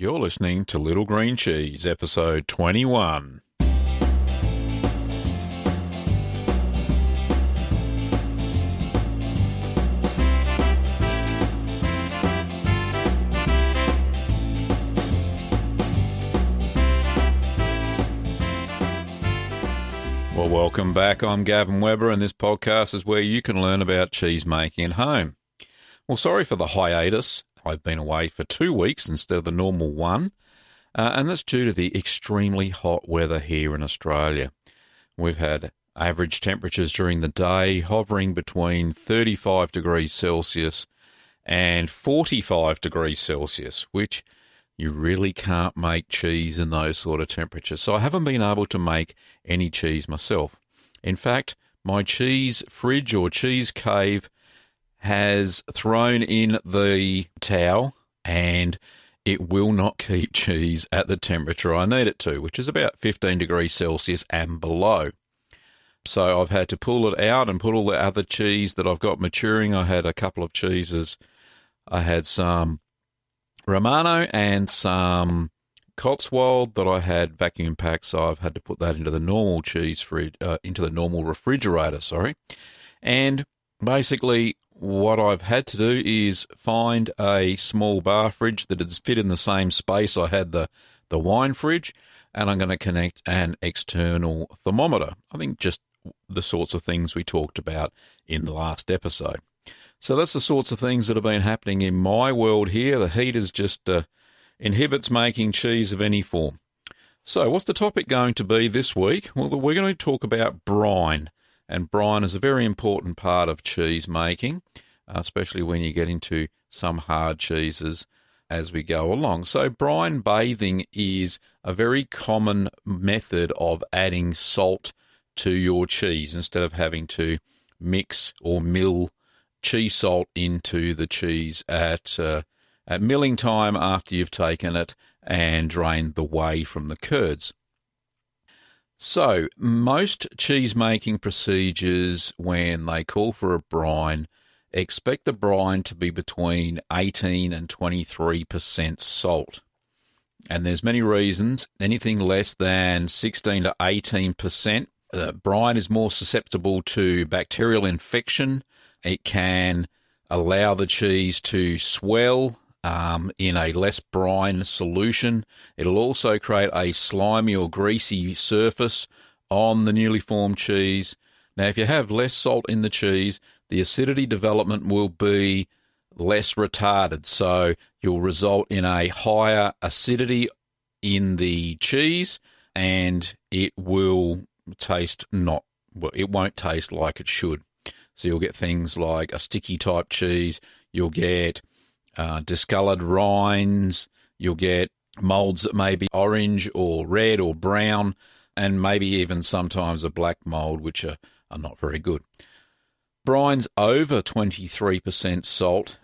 You're listening to Little Green Cheese, episode 21. Well, welcome back. I'm Gavin Webber, and this podcast is where you can learn about cheese making at home. Well, sorry for the hiatus. I've been away for 2 weeks instead of the normal one, and that's due to the extremely hot weather here in Australia. We've had average temperatures during the day hovering between 35 degrees Celsius and 45 degrees Celsius, which you really can't make cheese in those sort of temperatures. So I haven't been able to make any cheese myself. In fact, my cheese fridge or cheese cave has thrown in the towel, and it will not keep cheese at the temperature I need it to, which is about 15 degrees Celsius and below. So I've had to pull it out and put all the other cheese that I've got maturing. I had a couple of cheeses. I had some Romano and some Cotswold that I had vacuum packed, so I've had to put that into the normal cheese fridge, into the normal refrigerator. And basically, what I've had to do is find a small bar fridge that is fit in the same space I had the wine fridge, and I'm going to connect an external thermometer. I think just the sorts of things we talked about in the last episode. So that's the sorts of things that have been happening in my world here. The heat is just inhibits making cheese of any form. So what's the topic going to be this week? Well, we're going to talk about brine. And brine is a very important part of cheese making, especially when you get into some hard cheeses as we go along. So brine bathing is a very common method of adding salt to your cheese instead of having to mix or mill cheese salt into the cheese at milling time after you've taken it and drained the whey from the curds. So most cheese-making procedures, when they call for a brine, expect the brine to be between 18 and 23% salt. And there's many reasons. Anything less than 16 to 18%, the brine is more susceptible to bacterial infection. It can allow the cheese to swell in a less brine solution. It'll also create a slimy or greasy surface on the newly formed cheese. Now, if you have less salt in the cheese, the acidity development will be less retarded, so you'll result in a higher acidity in the cheese, and it will taste it won't taste like it should. So you'll get things like a sticky type cheese, you'll get discoloured rinds, you'll get moulds that may be orange or red or brown, and maybe even sometimes a black mould, which are not very good. Brines over 23% salt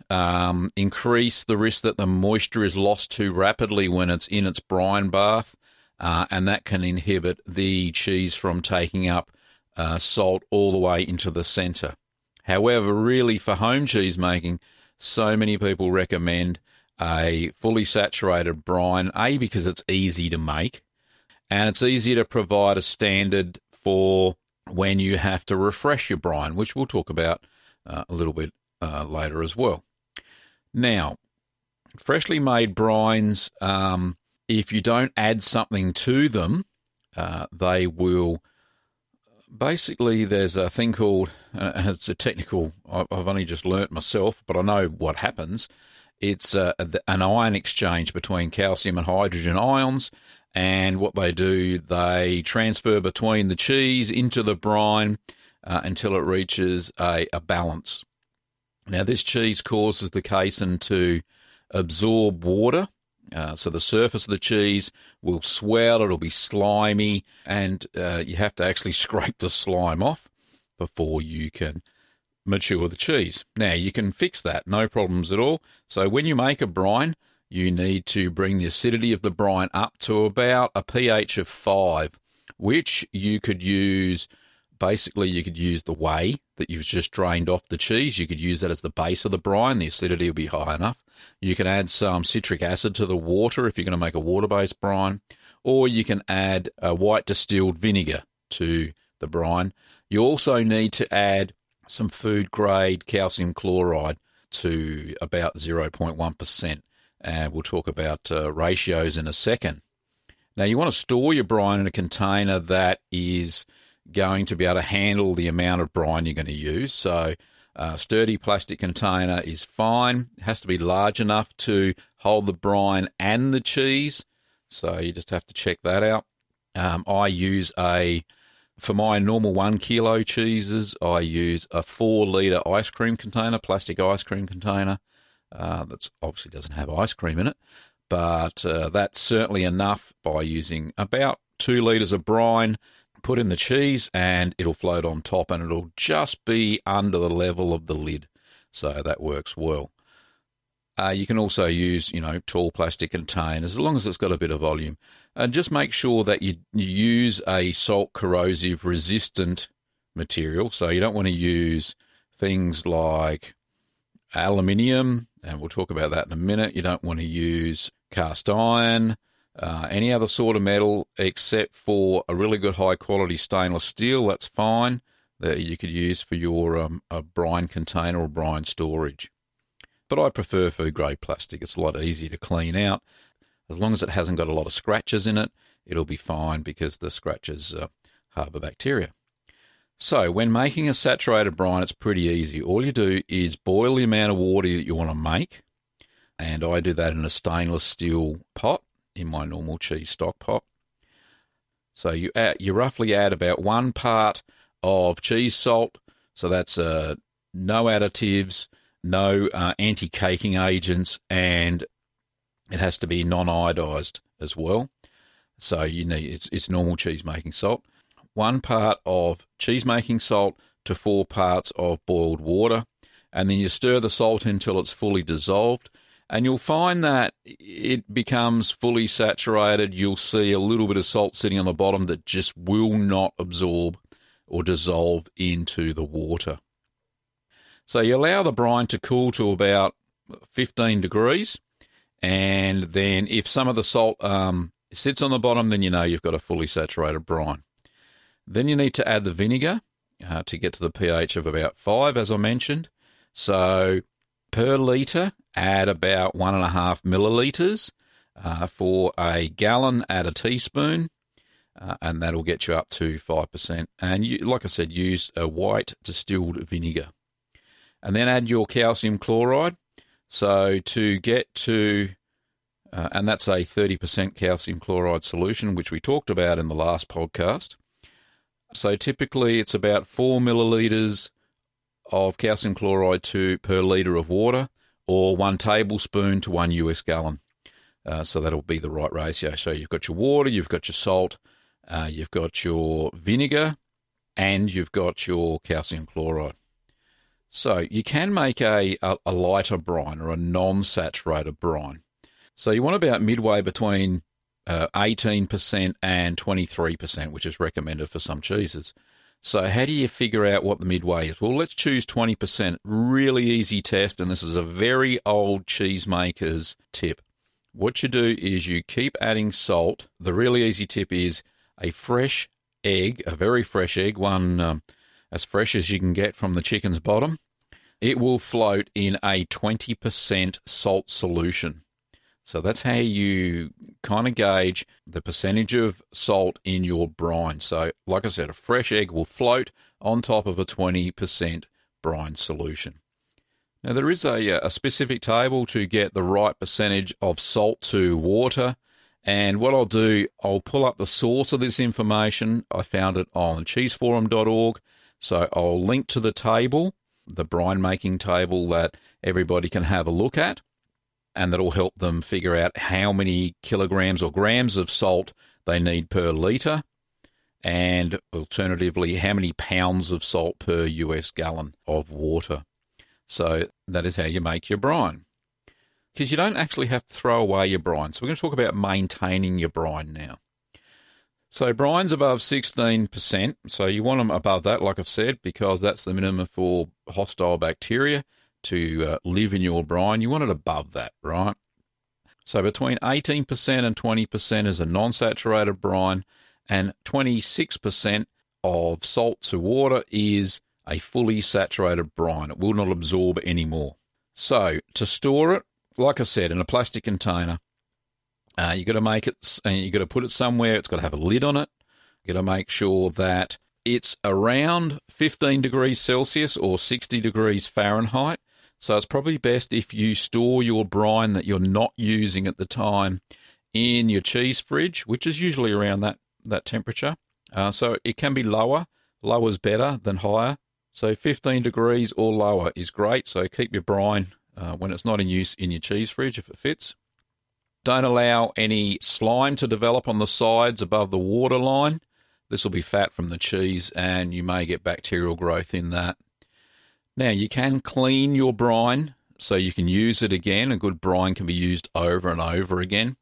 increase the risk that the moisture is lost too rapidly when it's in its brine bath, and that can inhibit the cheese from taking up salt all the way into the centre. However, really for home cheese making, so many people recommend a fully saturated brine, A, because it's easy to make, and it's easy to provide a standard for when you have to refresh your brine, which we'll talk about a little bit later as well. Now, freshly made brines, if you don't add something to them, they will... Basically, there's a thing called, it's a technical, I've only just learnt myself, but I know what happens. It's an ion exchange between calcium and hydrogen ions, and what they do, they transfer between the cheese into the brine until it reaches a balance. Now, this cheese causes the casein to absorb water, so the surface of the cheese will swell, it'll be slimy, and you have to actually scrape the slime off before you can mature the cheese. Now, you can fix that, no problems at all. So when you make a brine, you need to bring the acidity of the brine up to about a pH of 5, which you could use, basically you could use the whey that you've just drained off the cheese. You could use that as the base of the brine. The acidity will be high enough. You can add some citric acid to the water if you're going to make a water-based brine, or you can add a white distilled vinegar to the brine. You also need to add some food-grade calcium chloride to about 0.1%, and we'll talk about ratios in a second. Now, you want to store your brine in a container that is going to be able to handle the amount of brine you're going to use. So a sturdy plastic container is fine. It has to be large enough to hold the brine and the cheese, so you just have to check that out. I use for my normal 1 kilo cheeses, I use a 4 litre ice cream container, plastic ice cream container. That obviously doesn't have ice cream in it, but that's certainly enough by using about 2 litres of brine. Put in the cheese and it'll float on top and it'll just be under the level of the lid. So that works well. You can also use, tall plastic containers as long as it's got a bit of volume. And just make sure that you use a salt corrosive resistant material. So you don't want to use things like aluminium, and we'll talk about that in a minute. You don't want to use cast iron, any other sort of metal except for a really good high-quality stainless steel. That's fine, that you could use for your a brine container or brine storage. But I prefer food-grade plastic. It's a lot easier to clean out. As long as it hasn't got a lot of scratches in it, it'll be fine because the scratches harbour bacteria. So when making a saturated brine, it's pretty easy. All you do is boil the amount of water that you want to make, and I do that in a stainless steel pot, in my normal cheese stock pot. So you roughly add about 1 part of cheese salt, so that's no additives, no anti-caking agents, and it has to be non-iodized as well. So you need it's normal cheese-making salt. 1 part of cheese-making salt to 4 parts of boiled water, and then you stir the salt until it's fully dissolved. And you'll find that it becomes fully saturated. You'll see a little bit of salt sitting on the bottom that just will not absorb or dissolve into the water. So you allow the brine to cool to about 15 degrees. And then if some of the salt sits on the bottom, then you know you've got a fully saturated brine. Then you need to add the vinegar to get to the pH of about 5, as I mentioned. So per litre, add about 1.5 millilitres. For a gallon, add a teaspoon, and that'll get you up to 5%. And like I said, use a white distilled vinegar. And then add your calcium chloride. So to get to, and that's a 30% calcium chloride solution, which we talked about in the last podcast. So typically it's about 4 millilitres of calcium chloride per litre of water, or 1 tablespoon to 1 US gallon. So that'll be the right ratio. So you've got your water, you've got your salt, you've got your vinegar, and you've got your calcium chloride. So you can make a lighter brine or a non-saturated brine. So you want about midway between 18% and 23%, which is recommended for some cheeses. So how do you figure out what the midway is? Well, let's choose 20%. Really easy test, and this is a very old cheesemaker's tip. What you do is you keep adding salt. The really easy tip is a fresh egg, a very fresh egg, one as fresh as you can get from the chicken's bottom. It will float in a 20% salt solution. So that's how you kind of gauge the percentage of salt in your brine. So like I said, a fresh egg will float on top of a 20% brine solution. Now there is a specific table to get the right percentage of salt to water. And what I'll do, I'll pull up the source of this information. I found it on cheeseforum.org. So I'll link to the table, the brine making table that everybody can have a look at. And that'll help them figure out how many kilograms or grams of salt they need per litre, and alternatively, how many pounds of salt per US gallon of water. So that is how you make your brine. Because you don't actually have to throw away your brine. So we're going to talk about maintaining your brine now. So brine's above 16%. So you want them above that, like I've said, because that's the minimum for hostile bacteria to live in your brine, you want it above that, right? So between 18% and 20% is a non-saturated brine, and 26% of salt to water is a fully saturated brine. It will not absorb any more. So to store it, like I said, in a plastic container, you've got to make it, and you've got to put it somewhere. It's got to have a lid on it. You've got to make sure that it's around 15 degrees Celsius or 60 degrees Fahrenheit. So it's probably best if you store your brine that you're not using at the time in your cheese fridge, which is usually around that temperature. So it can be lower. Lower is better than higher. So 15 degrees or lower is great. So keep your brine when it's not in use in your cheese fridge if it fits. Don't allow any slime to develop on the sides above the water line. This will be fat from the cheese, and you may get bacterial growth in that. Now, you can clean your brine so you can use it again. A good brine can be used over and over again,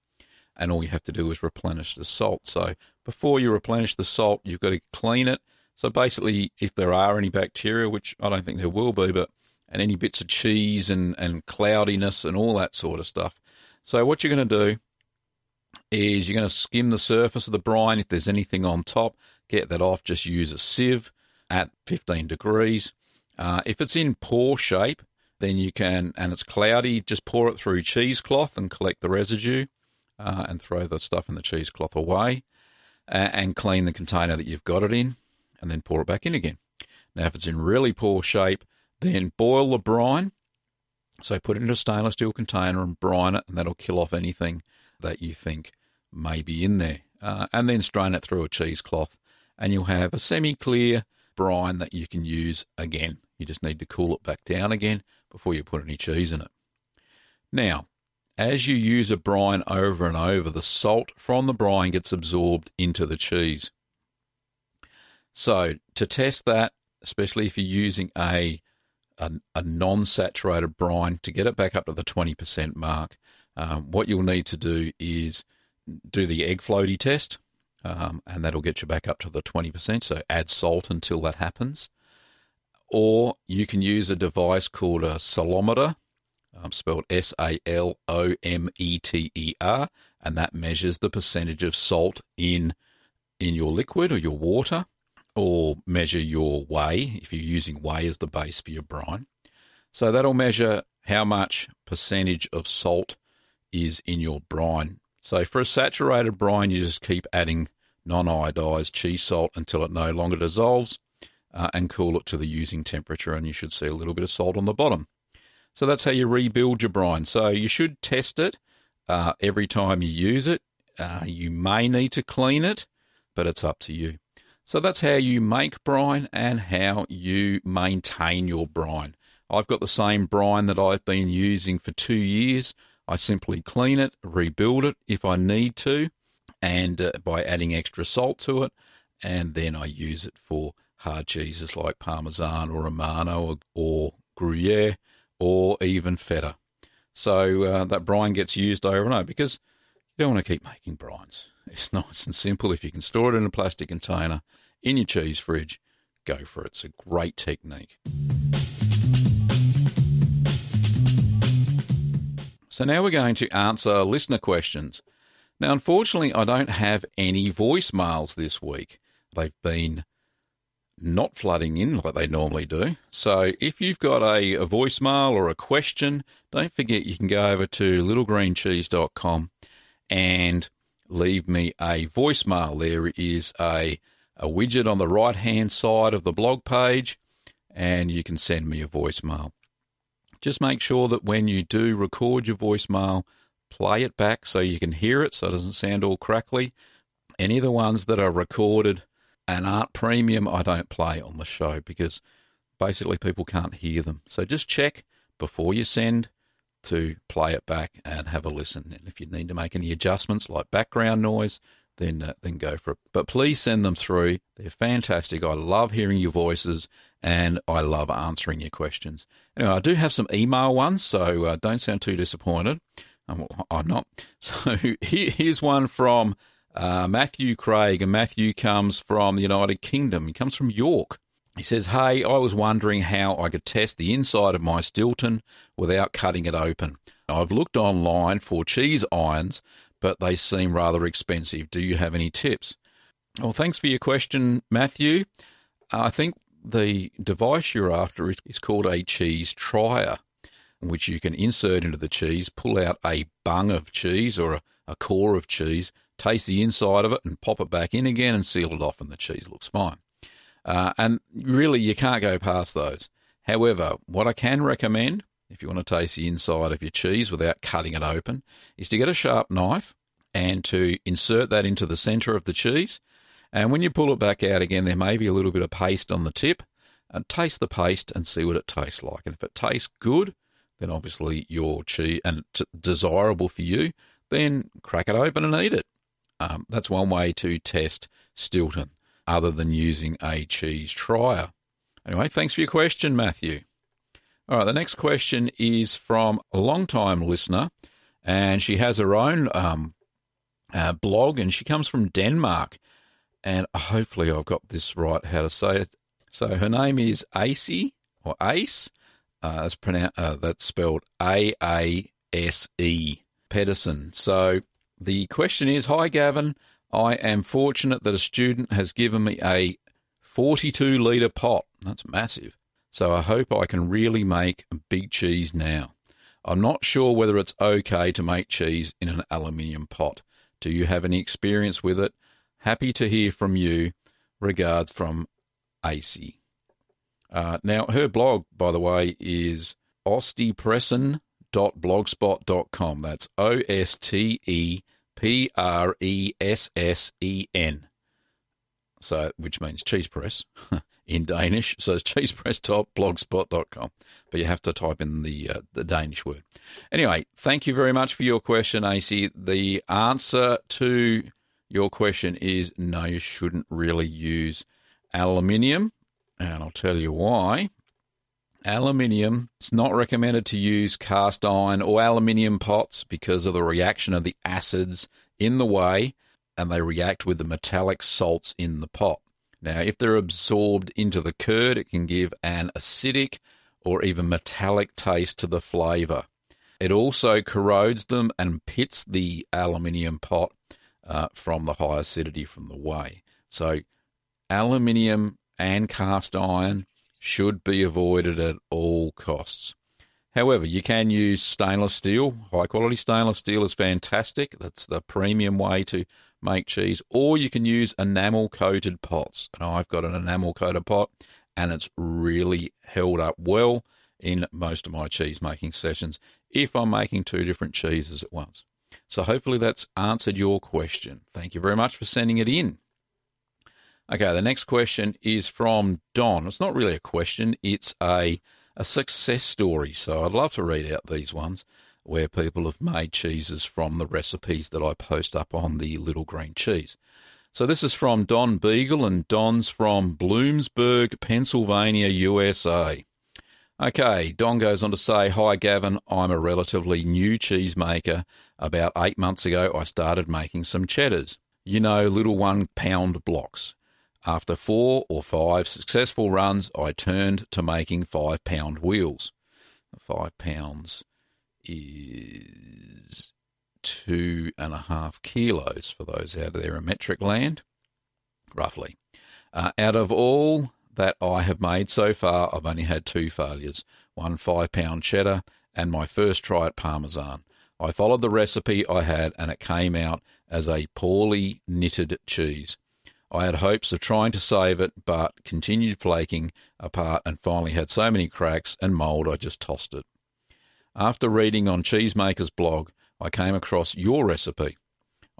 and all you have to do is replenish the salt. So before you replenish the salt, you've got to clean it. So basically, if there are any bacteria, which I don't think there will be, and any bits of cheese and cloudiness and all that sort of stuff. So what you're going to do is you're going to skim the surface of the brine. If there's anything on top, get that off. Just use a sieve at 15 degrees. If it's in pour shape, then you can, and it's cloudy, just pour it through cheesecloth and collect the residue and throw the stuff in the cheesecloth away and clean the container that you've got it in and then pour it back in again. Now, if it's in really poor shape, then boil the brine. So put it in a stainless steel container and brine it, and that'll kill off anything that you think may be in there. And then strain it through a cheesecloth, and you'll have a semi-clear brine that you can use again. You just need to cool it back down again before you put any cheese in it. Now, as you use a brine over and over, the salt from the brine gets absorbed into the cheese. So to test that, especially if you're using a non-saturated brine, to get it back up to the 20% mark, what you'll need to do is do the egg floaty test, and that'll get you back up to the 20%, so add salt until that happens. Or you can use a device called a salometer, spelled S-A-L-O-M-E-T-E-R, and that measures the percentage of salt in your liquid or your water, or measure your whey, if you're using whey as the base for your brine. So that'll measure how much percentage of salt is in your brine. So for a saturated brine, you just keep adding non-iodized cheese salt until it no longer dissolves and cool it to the using temperature, and you should see a little bit of salt on the bottom. So that's how you rebuild your brine. So you should test it every time you use it. You may need to clean it, but it's up to you. So that's how you make brine and how you maintain your brine. I've got the same brine that I've been using for 2 years. I simply clean it, rebuild it if I need to, and by adding extra salt to it, and then I use it for hard cheeses like Parmesan or Romano or Gruyere or even feta. So that brine gets used over and over because you don't want to keep making brines. It's nice and simple. If you can store it in a plastic container in your cheese fridge, go for it. It's a great technique. So now we're going to answer listener questions. Now, unfortunately, I don't have any voicemails this week. They've been not flooding in like they normally do. So if you've got a voicemail or a question, don't forget you can go over to littlegreencheese.com and leave me a voicemail. There is a widget on the right-hand side of the blog page, and you can send me a voicemail. Just make sure that when you do record your voicemail, play it back so you can hear it so it doesn't sound all crackly. Any of the ones that are recorded and aren't premium, I don't play on the show because basically people can't hear them. So just check before you send to play it back and have a listen. And if you need to make any adjustments like background noise, then go for it. But please send them through. They're fantastic. I love hearing your voices, and I love answering your questions. Anyway, I do have some email ones, so don't sound too disappointed. I'm not. So here's one from Matthew Craig, and Matthew comes from the United Kingdom. He comes from York. He says, "Hey, I was wondering how I could test the inside of my Stilton without cutting it open. I've looked online for cheese irons, but they seem rather expensive. Do you have any tips?" Well, thanks for your question, Matthew. I think the device you're after is called a cheese trier, which you can insert into the cheese, pull out a bung of cheese or a core of cheese, taste the inside of it and pop it back in again and seal it off, and the cheese looks fine. And really, you can't go past those. However, what I can recommend, if you want to taste the inside of your cheese without cutting it open, is to get a sharp knife and to insert that into the centre of the cheese. And when you pull it back out again, there may be a little bit of paste on the tip, and taste the paste and see what it tastes like. And if it tastes good, then obviously your cheese, and desirable for you, then crack it open and eat it. That's one way to test Stilton, other than using a cheese trier. Anyway, thanks for your question, Matthew. All right, the next question is from a long-time listener, and she has her own blog, and she comes from Denmark. And hopefully I've got this right, how to say it. So her name is Aase, or Ace. That's spelled A-A-S-E, Pedersen. So the question is, "Hi, Gavin. I am fortunate that a student has given me a 42-litre pot." That's massive. "So I hope I can really make big cheese now. I'm not sure whether it's okay to make cheese in an aluminium pot. Do you have any experience with it? Happy to hear from you. Regards from Ace." Now, her blog, by the way, is osteepressin.blogspot.com. That's O-S-T-E-P-R-E-S-S-E-N, so, which means cheese press in Danish. So it's cheesepress.blogspot.com, but you have to type in the Danish word. Anyway, thank you very much for your question, Ace. The answer to your question is no, you shouldn't really use aluminium. And I'll tell you why. Aluminium, it's not recommended to use cast iron or aluminium pots because of the reaction of the acids in the whey, and they react with the metallic salts in the pot. Now, if they're absorbed into the curd, it can give an acidic or even metallic taste to the flavour. It also corrodes them and pits the aluminium pot from the high acidity from the whey. So aluminium and cast iron should be avoided at all costs. However, you can use stainless steel. High-quality stainless steel is fantastic. That's the premium way to make cheese. Or you can use enamel-coated pots. And I've got an enamel-coated pot, and it's really held up well in most of my cheese-making sessions if I'm making two different cheeses at once. So hopefully that's answered your question. Thank you very much for sending it in. Okay, the next question is from Don. It's not really a question, it's a success story. So I'd love to read out these ones where people have made cheeses from the recipes that I post up on the Little Green Cheese. So this is from Don Beagle, and Don's from Bloomsburg, Pennsylvania, USA. Okay, Don goes on to say, "Hi, Gavin. I'm a relatively new cheesemaker. About 8 months ago, I started making some cheddars. You know, little 1 pound blocks. After 4 or 5 successful runs, I turned to making 5-pound wheels. 5 pounds is 2.5 kilos for those out there in metric land, roughly. Out of all that I have made so far, I've only had 2 failures, one 5-pound cheddar and my first try at Parmesan. I followed the recipe I had and it came out as a poorly knitted cheese. I had hopes of trying to save it, but continued flaking apart and finally had so many cracks and mould I just tossed it. After reading on Cheesemaker's blog, I came across your recipe.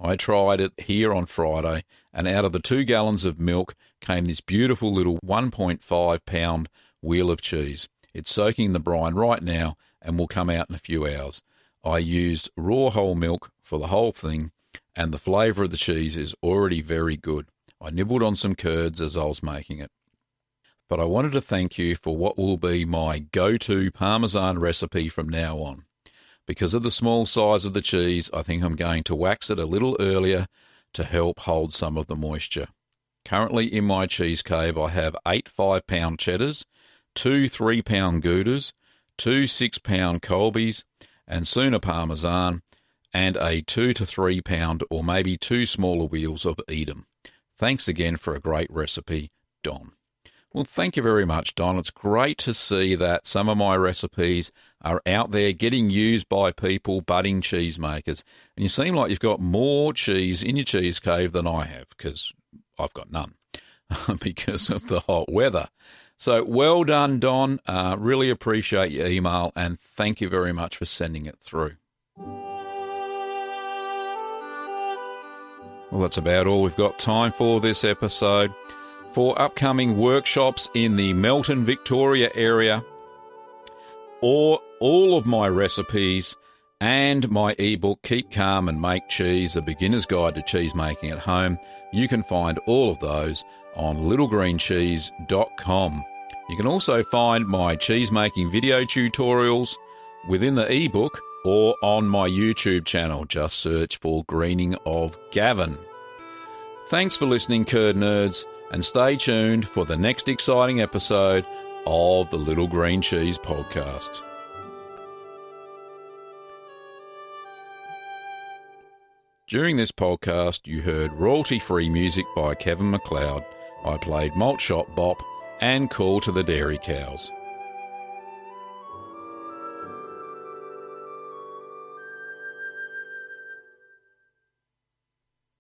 I tried it here on Friday, and out of the 2 gallons of milk came this beautiful little 1.5 pound wheel of cheese. It's soaking in the brine right now and will come out in a few hours. I used raw whole milk for the whole thing, and the flavour of the cheese is already very good. I nibbled on some curds as I was making it. But I wanted to thank you for what will be my go-to Parmesan recipe from now on. Because of the small size of the cheese, I think I'm going to wax it a little earlier to help hold some of the moisture. Currently in my cheese cave, I have 8 5-pound cheddars, 2 3-pound Goudas, 2 6-pound Colbys, and soon a Parmesan, and a 2 to 3-pound or maybe 2 smaller wheels of Edam. Thanks again for a great recipe, Don. Well, thank you very much, Don. It's great to see that some of my recipes are out there getting used by people, budding cheesemakers. And you seem like you've got more cheese in your cheese cave than I have, because I've got none because of the hot weather. So well done, Don. Really appreciate your email, and thank you very much for sending it through. Well, that's about all we've got time for this episode. For upcoming workshops in the Melton, Victoria area, or all of my recipes and my ebook, Keep Calm and Make Cheese, A Beginner's Guide to Cheese Making at Home, you can find all of those on littlegreencheese.com. You can also find my cheese-making video tutorials within the ebook or on my YouTube channel. Just search for Greening of Gavin. Thanks for listening, Curd Nerds, and stay tuned for the next exciting episode of the Little Green Cheese podcast. During this podcast, you heard royalty-free music by Kevin MacLeod. I played Malt Shop Bop and Call to the Dairy Cows.